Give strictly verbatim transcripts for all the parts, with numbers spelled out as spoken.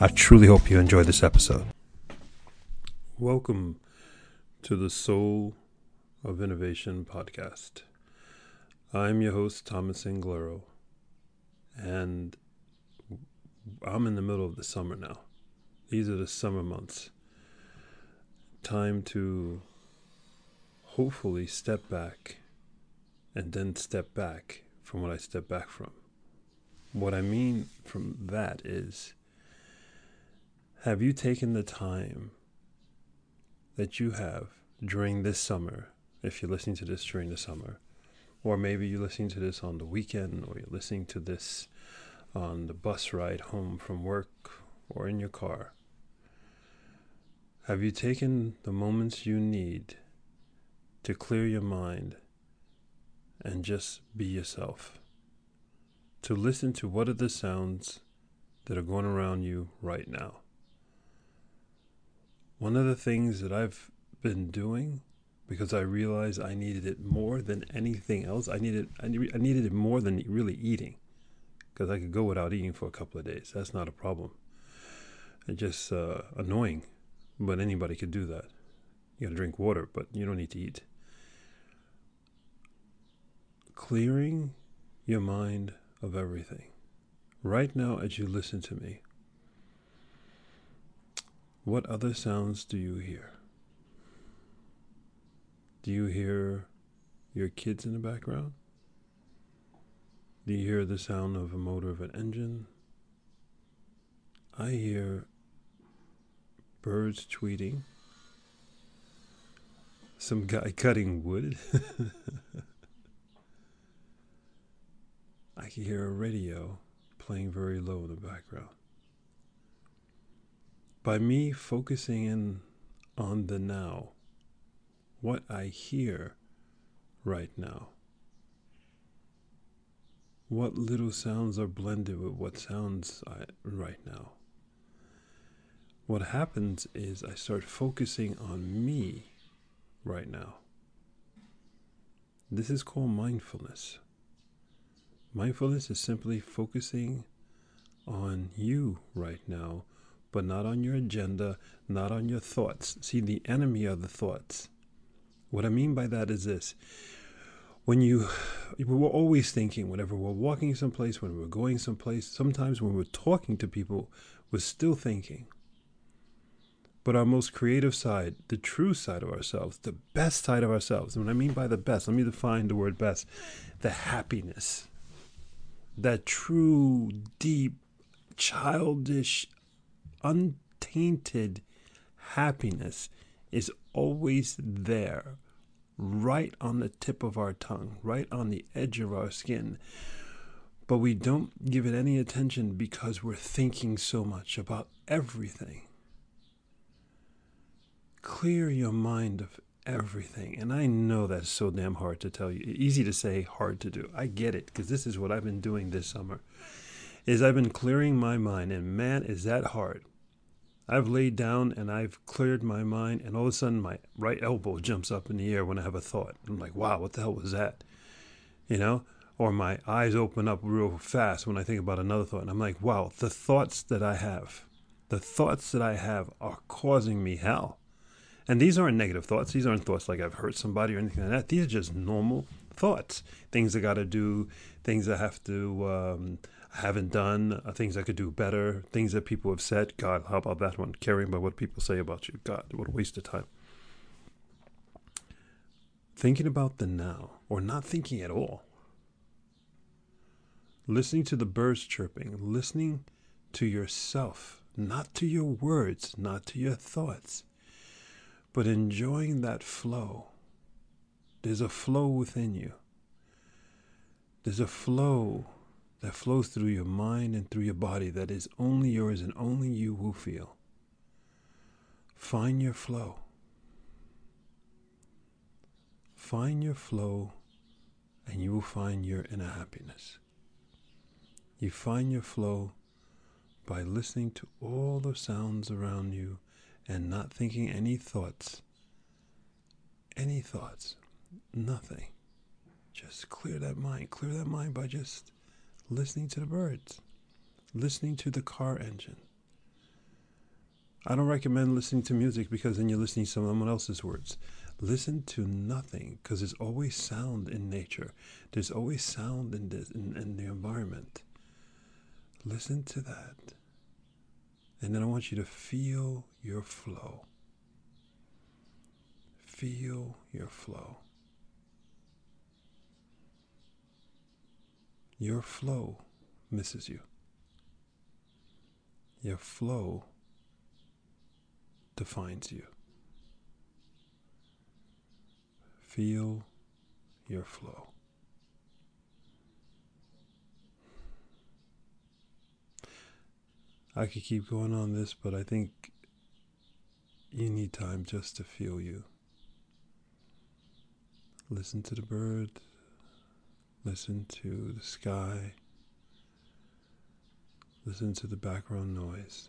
I truly hope you enjoy this episode. Welcome to the Soul of Innovation podcast. I'm your host, Thomas Anglero, and I'm in the middle of the summer now. These are the summer months. Time to hopefully step back and then step back from what I step back from. What I mean from that is, have you taken the time that you have during this summer, if you're listening to this during the summer, or maybe you're listening to this on the weekend, or you're listening to this on the bus ride home from work or in your car, have you taken the moments you need to clear your mind and just be yourself? To listen to what are the sounds that are going around you right now. One of the things that I've been doing, because I realized I needed it more than anything else, I needed I needed it more than really eating, because I could go without eating for a couple of days. That's not a problem. It's just uh, annoying, but anybody could do that. You gotta drink water, but you don't need to eat. Clearing your mind of everything. Right now, as you listen to me, what other sounds do you hear? Do you hear your kids in the background? Do you hear the sound of a motor of an engine? I hear birds tweeting, some guy cutting wood. I can hear a radio playing very low in the background. By me focusing in on the now, what I hear right now, what little sounds are blended with what sounds I, right now, what happens is I start focusing on me right now. This is called mindfulness. Mindfulness is simply focusing on you right now, but not on your agenda, not on your thoughts. See, the enemy are the thoughts. What I mean by that is this. When you, we're always thinking, whenever we're walking someplace, when we're going someplace, sometimes when we're talking to people, we're still thinking. But our most creative side, the true side of ourselves, the best side of ourselves, and what I mean by the best, let me define the word best, the happiness, that true, deep, childish, untainted happiness is always there, right on the tip of our tongue, right on the edge of our skin. But we don't give it any attention because we're thinking so much about everything. Clear your mind of everything. And I know that's so damn hard to tell you. Easy to say, hard to do. I get it, because this is what I've been doing this summer. Is I've been clearing my mind, and man, is that hard. I've laid down and I've cleared my mind, and all of a sudden my right elbow jumps up in the air when I have a thought. I'm like, wow, what the hell was that? You know? Or my eyes open up real fast when I think about another thought, and I'm like, wow, the thoughts that I have, the thoughts that I have are causing me hell. And these aren't negative thoughts. These aren't thoughts like I've hurt somebody or anything like that. These are just normal thoughts, things I got to do, things I have to, um, I haven't done, things I could do better, things that people have said. God, how about that one? Caring about what people say about you. God, what a waste of time. Thinking about the now, or not thinking at all. Listening to the birds chirping, listening to yourself, not to your words, not to your thoughts, but enjoying that flow. There's a flow within you. There's a flow that flows through your mind and through your body that is only yours and only you will feel. Find your flow. Find your flow and you will find your inner happiness. You find your flow by listening to all the sounds around you and not thinking any thoughts. Any thoughts. Nothing. Just clear that mind. Clear that mind by just listening to the birds. Listening to the car engine. I don't recommend listening to music because then you're listening to someone else's words. Listen to nothing, because there's always sound in nature. There's always sound in, this, in, in the environment. Listen to that. And then I want you to feel your flow. Feel your flow. Your flow misses you. Your flow defines you. Feel your flow. I could keep going on this, but I think you need time just to feel you. Listen to the bird. Listen to the sky. Listen to the background noise.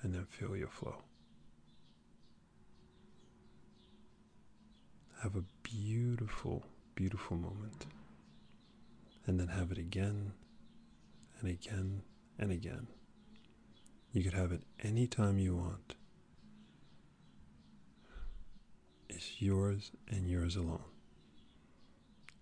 And then feel your flow. Have a beautiful, beautiful moment. And then have it again and again and again. You could have it anytime you want. It's yours and yours alone.